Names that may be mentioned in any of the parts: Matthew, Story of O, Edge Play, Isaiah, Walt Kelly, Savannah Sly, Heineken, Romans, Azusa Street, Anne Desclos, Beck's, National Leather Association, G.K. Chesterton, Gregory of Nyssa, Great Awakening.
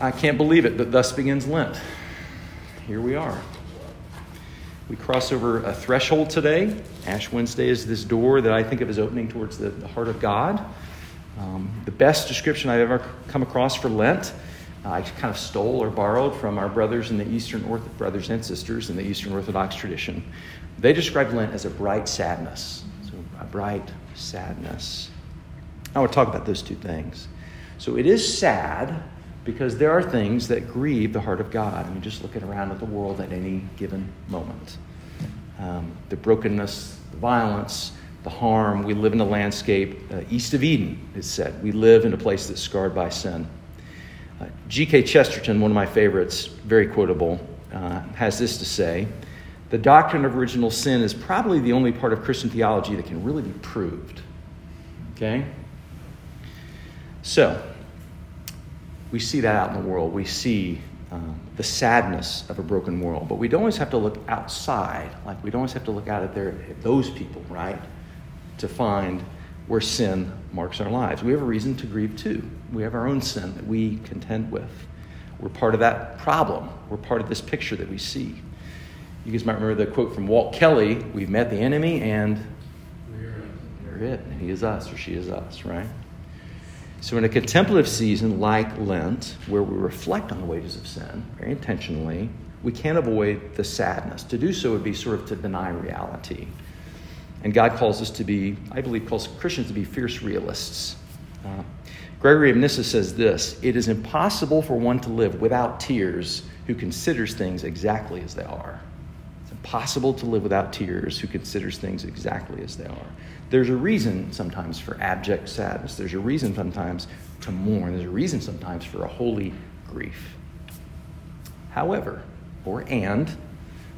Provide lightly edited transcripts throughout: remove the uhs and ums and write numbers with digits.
I can't believe it, but thus begins Lent. Here we are. We cross over a threshold today. Ash Wednesday is this door that I think of as opening towards the heart of God. The best description I've ever come across for Lent, I kind of stole or borrowed from our brothers and sisters in the Eastern Orthodox tradition. They describe Lent as a bright sadness. So a bright sadness. I want to talk about those two things. So it is sad because there are things that grieve the heart of God. I mean, just looking around at the world at any given moment. The brokenness, the violence, the harm. We live in a landscape east of Eden, it's said. We live in a place that's scarred by sin. G.K. Chesterton, one of my favorites, very quotable, has this to say, "The doctrine of original sin is probably the only part of Christian theology that can really be proved." Okay? So, we see that out in the world. We see the sadness of a broken world. But we don't always have to look outside. Like, we don't always have to look out at those people, right? To find where sin marks our lives. We have a reason to grieve too. We have our own sin that we contend with. We're part of that problem. We're part of this picture that we see. You guys might remember the quote from Walt Kelly, "We've met the enemy and we're it. He is us or she is us," right? So in a contemplative season like Lent, where we reflect on the wages of sin very intentionally, we can't avoid the sadness. To do so would be sort of to deny reality. And God calls us to be, I believe, calls Christians to be fierce realists. Gregory of Nyssa says this, "It is impossible for one to live without tears who considers things exactly as they are." It's impossible to live without tears who considers things exactly as they are. There's a reason sometimes for abject sadness. There's a reason sometimes to mourn. There's a reason sometimes for a holy grief. However,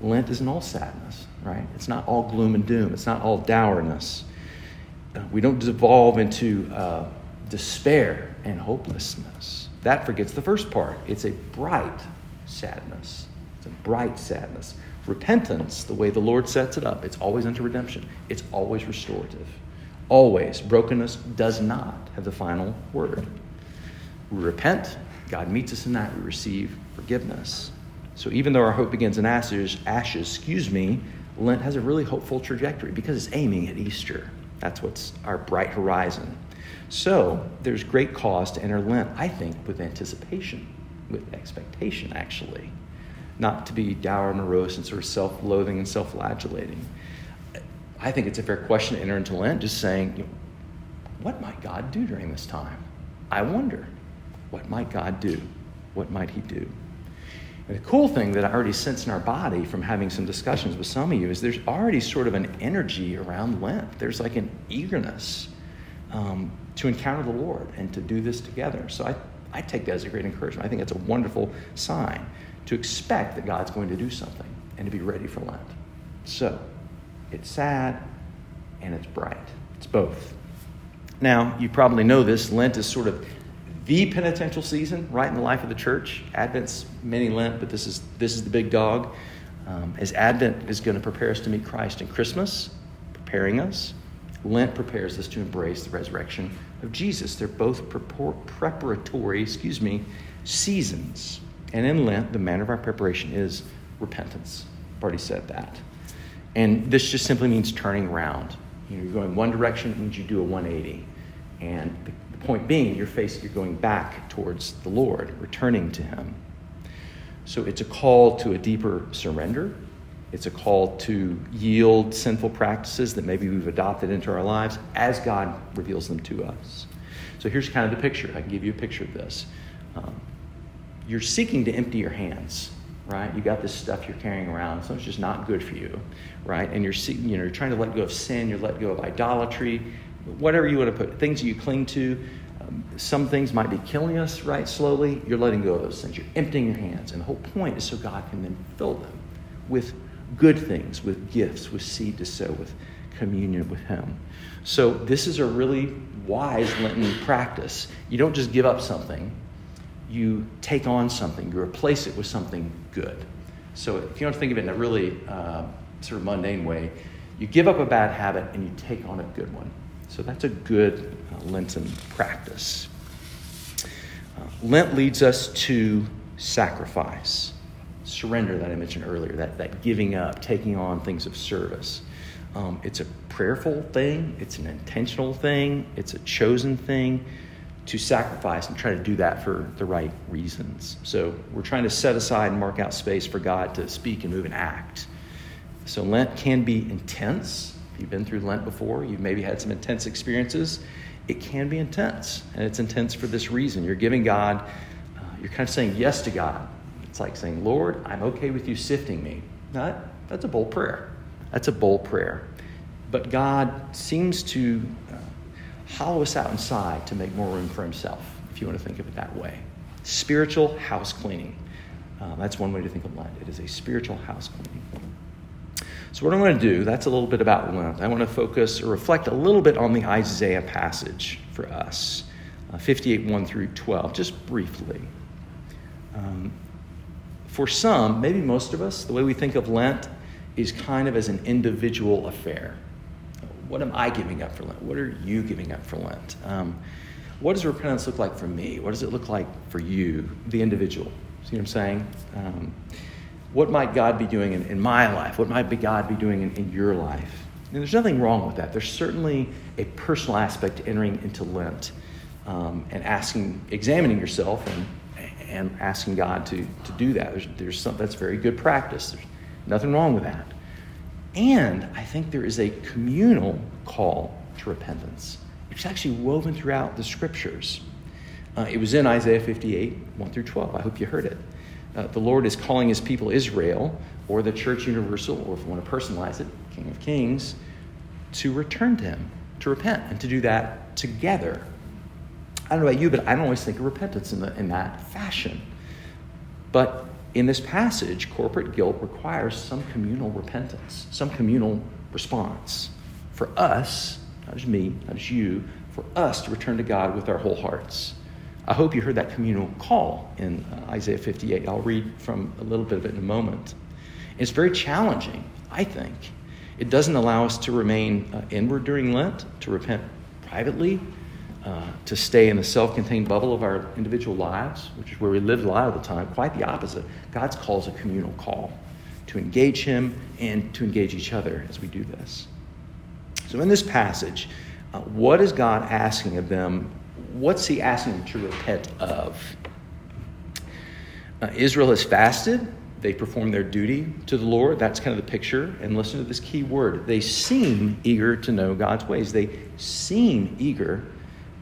Lent isn't all sadness, right? It's not all gloom and doom. It's not all dourness. We don't devolve into despair and hopelessness. That forgets the first part. It's a bright sadness. It's a bright sadness. Repentance, the way the Lord sets it up, it's always unto redemption. It's always restorative. Always. Brokenness does not have the final word. We repent. God meets us in that. We receive forgiveness. So even though our hope begins in ashes, Lent has a really hopeful trajectory because it's aiming at Easter. That's what's our bright horizon. So there's great cause to enter Lent, I think, with anticipation, with expectation, actually. Not to be dour and morose and sort of self-loathing and self-flagellating. I think it's a fair question to enter into Lent, just saying, what might God do during this time? I wonder, what might God do? What might he do? And the cool thing that I already sense in our body from having some discussions with some of you is there's already sort of an energy around Lent. There's like an eagerness to encounter the Lord and to do this together. So I take that as a great encouragement. I think that's a wonderful sign to expect that God's going to do something and to be ready for Lent. So it's sad and it's bright. It's both. Now, you probably know this. Lent is sort of the penitential season, right in the life of the church. Advent's mini Lent, but this is the big dog. As Advent is going to prepare us to meet Christ in Christmas, preparing us, Lent prepares us to embrace the resurrection of Jesus. They're both preparatory seasons. And in Lent, the manner of our preparation is repentance. I've already said that. And this just simply means turning around. You're going one direction, it means you do a 180. And the point being, you're going back towards the Lord, returning to him. So it's a call to a deeper surrender. It's a call to yield sinful practices that maybe we've adopted into our lives as God reveals them to us. So here's kind of the picture. I can give you a picture of this. You're seeking to empty your hands, right? You got this stuff you're carrying around. So it's just not good for you, right? And you're trying to let go of sin. You're let go of idolatry. Whatever you want to put, things that you cling to, some things might be killing us, right, slowly. You're letting go of those things. You're emptying your hands. And the whole point is so God can then fill them with good things, with gifts, with seed to sow, with communion with him. So this is a really wise Lenten practice. You don't just give up something. You take on something. You replace it with something good. So if you want to think of it in a really sort of mundane way, you give up a bad habit and you take on a good one. So that's a good Lenten practice. Lent leads us to sacrifice. Surrender that I mentioned earlier, that giving up, taking on things of service. It's a prayerful thing. It's an intentional thing. It's a chosen thing to sacrifice and try to do that for the right reasons. So we're trying to set aside and mark out space for God to speak and move and act. So Lent can be intense. If you've been through Lent before, you've maybe had some intense experiences. It can be intense, and it's intense for this reason. You're giving God, you're kind of saying yes to God. It's like saying, Lord, I'm okay with you sifting me. That's a bold prayer. That's a bold prayer. But God seems to hollow us out inside to make more room for himself, if you want to think of it that way. Spiritual house cleaning. That's one way to think of Lent. It is a spiritual house cleaning. So what I'm going to do, that's a little bit about Lent. I want to focus or reflect a little bit on the Isaiah passage for us, 58:1 through 12, just briefly. For some, maybe most of us, the way we think of Lent is kind of as an individual affair. What am I giving up for Lent? What are you giving up for Lent? What does repentance look like for me? What does it look like for you, the individual? See what I'm saying? What might God be doing in my life? What might God be doing in your life? And there's nothing wrong with that. There's certainly a personal aspect to entering into Lent and examining yourself and asking God to do that. There's something that's very good practice. There's nothing wrong with that. And I think there is a communal call to repentance, which is actually woven throughout the scriptures. It was in Isaiah 58:1 through 12. I hope you heard it. The Lord is calling his people Israel, or the church universal, or if you want to personalize it, King of Kings, to return to him, to repent, and to do that together. I don't know about you, but I don't always think of repentance in that fashion. But in this passage, corporate guilt requires some communal repentance, some communal response. For us, not just me, not just you, for us to return to God with our whole hearts. I hope you heard that communal call in Isaiah 58. I'll read from a little bit of it in a moment. It's very challenging, I think. It doesn't allow us to remain inward during Lent, to repent privately, to stay in the self-contained bubble of our individual lives, which is where we live a lot of the time. Quite the opposite. God's call is a communal call to engage him and to engage each other as we do this. So in this passage, what is God asking of them? What's he asking them to repent of? Israel has fasted. They performed their duty to the Lord. That's kind of the picture. And listen to this key word. They seem eager to know God's ways. They seem eager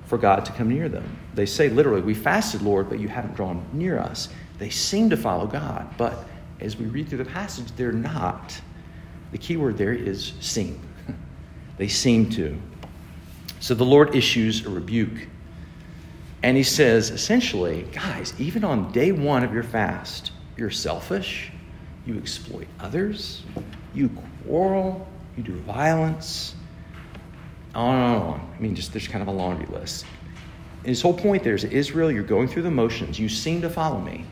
for God to come near them. They say literally, we fasted, Lord, but you haven't drawn near us. They seem to follow God. But as we read through the passage, they're not. The key word there is seem. They seem to. So the Lord issues a rebuke. And he says, essentially, guys, even on day one of your fast, you're selfish, you exploit others, you quarrel, you do violence, on and on. I mean, just there's kind of a laundry list. And his whole point there is, Israel, you're going through the motions. You seem to follow me.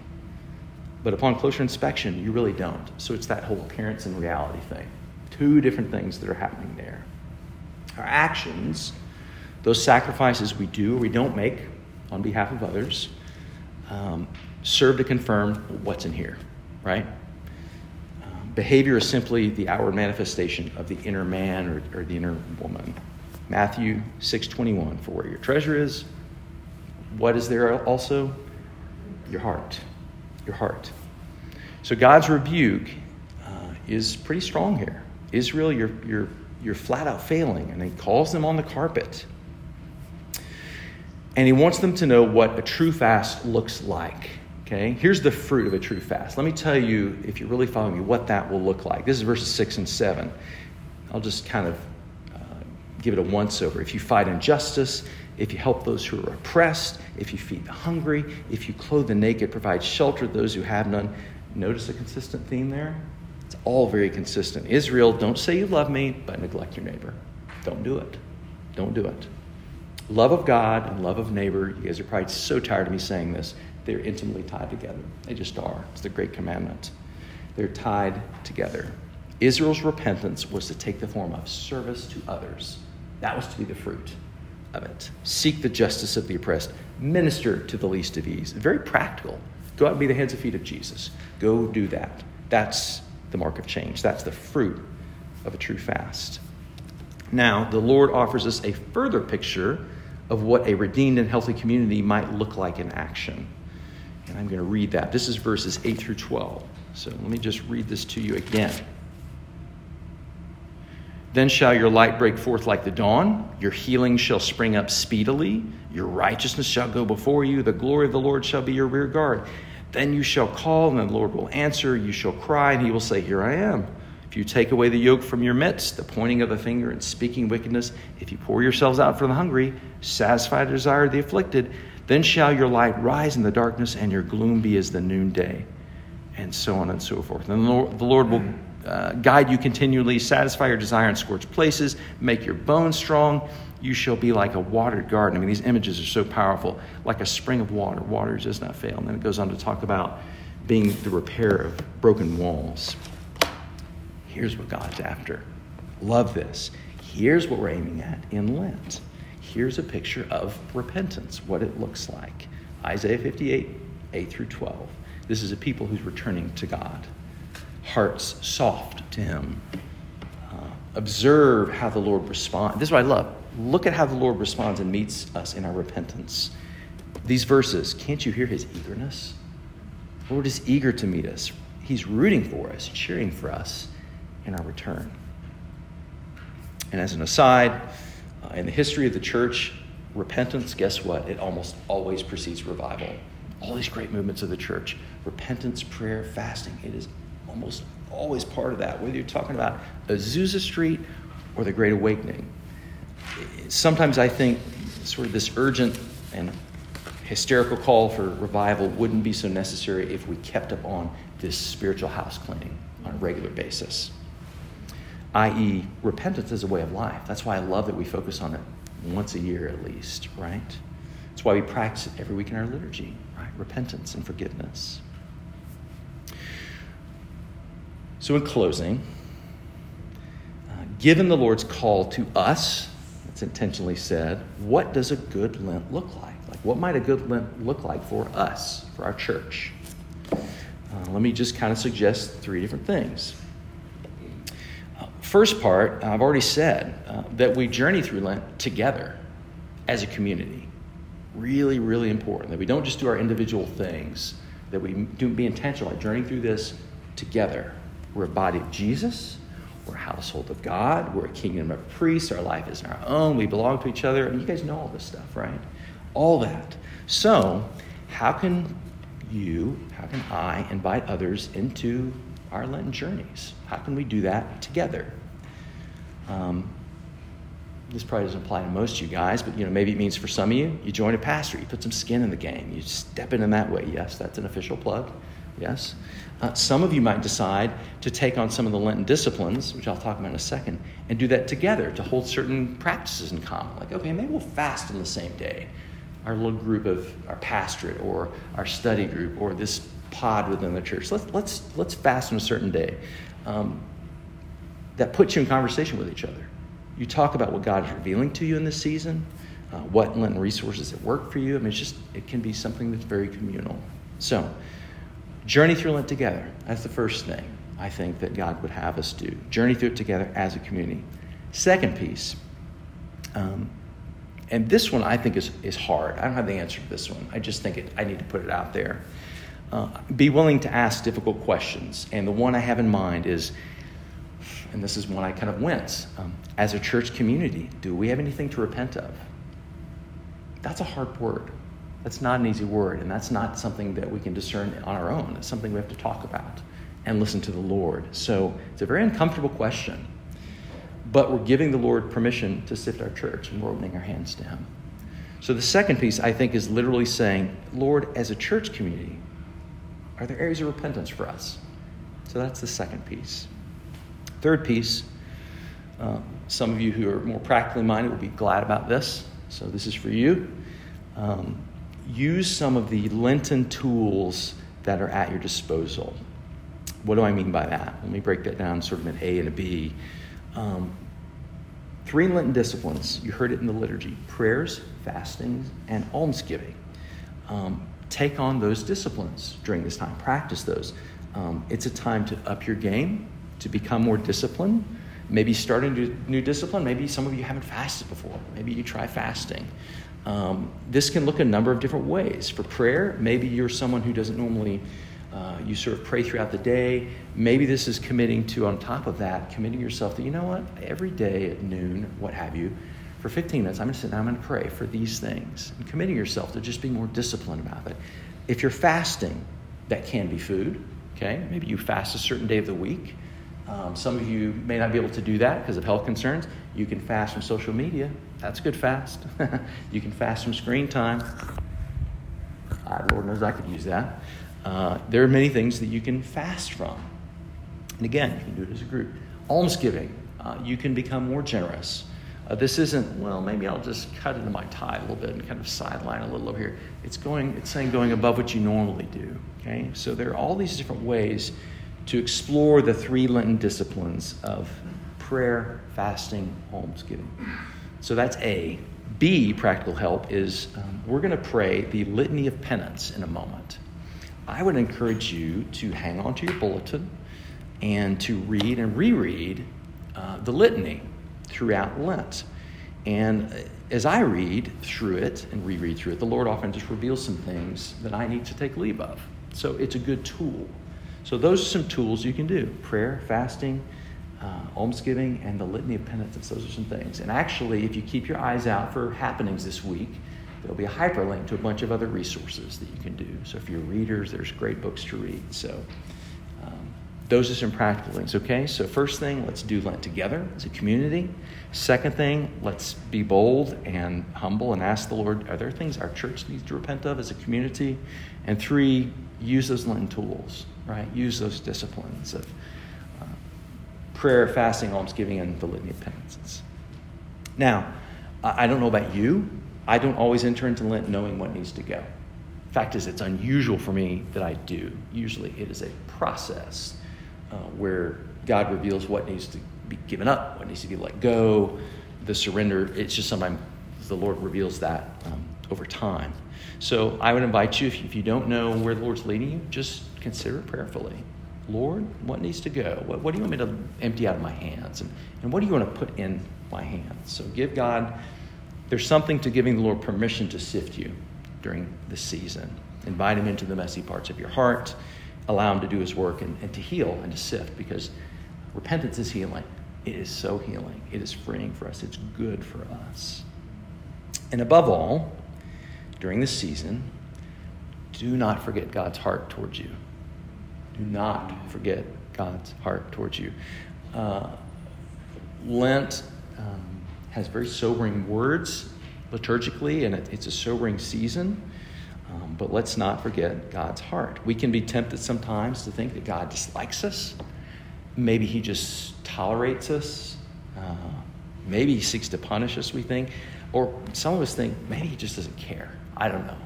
But upon closer inspection, you really don't. So it's that whole appearance and reality thing. Two different things that are happening there. Our actions, those sacrifices we do or we don't make, on behalf of others, serve to confirm what's in here, right? Behavior is simply the outward manifestation of the inner man or the inner woman. Matthew 6:21, for where your treasure is, what is there also? Your heart. Your heart. So God's rebuke is pretty strong here. Israel, you're flat out failing, and he calls them on the carpet. And he wants them to know what a true fast looks like. Okay, here's the fruit of a true fast. Let me tell you, if you're really following me, what that will look like. This is verses 6 and 7. I'll just kind of give it a once-over. If you fight injustice, if you help those who are oppressed, if you feed the hungry, if you clothe the naked, provide shelter to those who have none. Notice a consistent theme there? It's all very consistent. Israel, don't say you love me, but neglect your neighbor. Don't do it. Don't do it. Love of God and love of neighbor, you guys are probably so tired of me saying this, they're intimately tied together. They just are. It's the great commandment. They're tied together. Israel's repentance was to take the form of service to others. That was to be the fruit. of it. Seek the justice of the oppressed. Minister to the least of these. Very practical. Go out and be the hands and feet of Jesus. Go do that. That's the mark of change. That's the fruit of a true fast. Now, the Lord offers us a further picture of what a redeemed and healthy community might look like in action. And I'm going to read that. This is verses 8 through 12. So let me just read this to you again. Then shall your light break forth like the dawn. Your healing shall spring up speedily. Your righteousness shall go before you. The glory of the Lord shall be your rear guard. Then you shall call, and the Lord will answer. You shall cry, and he will say, here I am. If you take away the yoke from your midst, the pointing of the finger and speaking wickedness, if you pour yourselves out for the hungry, satisfy the desire of the afflicted, then shall your light rise in the darkness, and your gloom be as the noonday, and so on and so forth. And the Lord will guide you continually, satisfy your desire in scorched places, make your bones strong. You shall be like a watered garden. I mean, these images are so powerful. Like a spring of water. Water does not fail. And then it goes on to talk about being the repair of broken walls. Here's what God's after. Love this. Here's what we're aiming at in Lent. Here's a picture of repentance, what it looks like. Isaiah 58, 8 through 12. This is a people who's returning to God. Hearts soft to him. Observe how the Lord responds. This is what I love. Look at how the Lord responds and meets us in our repentance. These verses, can't you hear his eagerness? The Lord is eager to meet us. He's rooting for us, cheering for us in our return. And as an aside, in the history of the church, repentance, guess what? It almost always precedes revival. All these great movements of the church, repentance, prayer, fasting, it is almost always part of that, whether you're talking about Azusa Street or the Great Awakening. Sometimes I think sort of this urgent and hysterical call for revival wouldn't be so necessary if we kept up on this spiritual house cleaning on a regular basis, i.e. repentance is a way of life. That's why I love that we focus on it once a year at least, right? That's why we practice it every week in our liturgy, right? Repentance and forgiveness. So in closing, given the Lord's call to us, it's intentionally said, what does a good Lent look like? Like, what might a good Lent look like for us, for our church? Let me just kind of suggest three different things. First part, I've already said that we journey through Lent together as a community. Really, really important that we don't just do our individual things, that we do be intentional at journeying through this together. We're a body of Jesus. We're a household of God. We're a kingdom of priests. Our life isn't our own. We belong to each other. And you guys know all this stuff, right? All that. So how can I invite others into our Lenten journeys? How can we do that together? This probably doesn't apply to most of you guys, but maybe it means for some of you, you join a pastor, you put some skin in the game, you step in that way. Yes, that's an official plug. Yes. Some of you might decide to take on some of the Lenten disciplines, which I'll talk about in a second, and do that together to hold certain practices in common. Like, okay, maybe we'll fast on the same day. Our little group of our pastorate or our study group or this pod within the church. Let's fast on a certain day. That puts you in conversation with each other. You talk about what God is revealing to you in this season, what Lenten resources at work for you. I mean, it can be something that's very communal. So, journey through Lent together. That's the first thing I think that God would have us do. Journey through it together as a community. Second piece, and this one I think is hard. I don't have the answer to this one. I just think I need to put it out there. Be willing to ask difficult questions. And the one I have in mind is, and this is one I kind of wince, as a church community, do we have anything to repent of? That's a hard word. That's not an easy word, and that's not something that we can discern on our own. It's something we have to talk about and listen to the Lord. So it's a very uncomfortable question, but we're giving the Lord permission to sift our church, and we're opening our hands to him. So the second piece, I think, is literally saying, Lord, as a church community, are there areas of repentance for us? So that's the second piece. Third piece, some of you who are more practically minded will be glad about this. So this is for you. Use some of the Lenten tools that are at your disposal. What do I mean by that? Let me break that down sort of an A and a B. Three Lenten disciplines, you heard it in the liturgy, prayers, fastings, and almsgiving. Take on those disciplines during this time. Practice those. It's a time to up your game, to become more disciplined, maybe start a new discipline. Maybe some of you haven't fasted before. Maybe you try fasting. This can look a number of different ways. For prayer, maybe you're someone who doesn't normally, you sort of pray throughout the day. Maybe this is committing to, on top of that, committing yourself that, you know what, every day at noon, what have you, for 15 minutes, I'm going to sit down and I'm going to pray for these things. And committing yourself to just being more disciplined about it. If you're fasting, that can be food, okay? Maybe you fast a certain day of the week. Some of you may not be able to do that because of health concerns. You can fast from social media. That's a good fast. You can fast from screen time. Lord knows I could use that. There are many things that you can fast from. And again, you can do it as a group. Almsgiving. You can become more generous. This isn't, well, maybe I'll just cut into my tie a little bit and kind of sideline a little over here. It's saying going above what you normally do. Okay? So there are all these different ways to explore the three Lenten disciplines of prayer, fasting, almsgiving. So that's A. B, practical help, is we're going to pray the Litany of Penance in a moment. I would encourage you to hang on to your bulletin and to read and reread the litany throughout Lent. And as I read through it and reread through it, the Lord often just reveals some things that I need to take leave of. So it's a good tool. So those are some tools you can do. Prayer, fasting, almsgiving, and the Litany of Penitence. Those are some things. And actually, if you keep your eyes out for happenings this week, there'll be a hyperlink to a bunch of other resources that you can do. So if you're readers, there's great books to read. So those are some practical things, okay? So first thing, let's do Lent together as a community. Second thing, let's be bold and humble and ask the Lord, are there things our church needs to repent of as a community? And three, use those Lenten tools. Right? Use those disciplines of prayer, fasting, almsgiving, and the Litany of Penance. Now, I don't know about you. I don't always enter into Lent knowing what needs to go. Fact is, it's unusual for me that I do. Usually it is a process where God reveals what needs to be given up, what needs to be let go, the surrender. It's just sometimes the Lord reveals that over time. So I would invite you, if you don't know where the Lord's leading you, just consider it prayerfully. Lord, what needs to go? What do you want me to empty out of my hands? And what do you want to put in my hands? So give God, there's something to giving the Lord permission to sift you during this season. Invite him into the messy parts of your heart. Allow him to do his work and to heal and to sift, because repentance is healing. It is so healing. It is freeing for us. It's good for us. And above all, during this season, do not forget God's heart towards you. Do not forget God's heart towards you. Lent has very sobering words liturgically, and it's a sobering season. But let's not forget God's heart. We can be tempted sometimes to think that God dislikes us. Maybe he just tolerates us. Maybe he seeks to punish us, we think. Or some of us think maybe he just doesn't care. I don't know.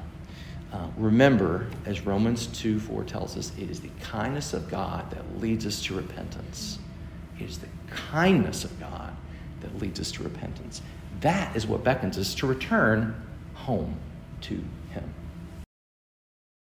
Remember, as Romans 2:4 tells us, it is the kindness of God that leads us to repentance. It is the kindness of God that leads us to repentance. That is what beckons us to return home to him.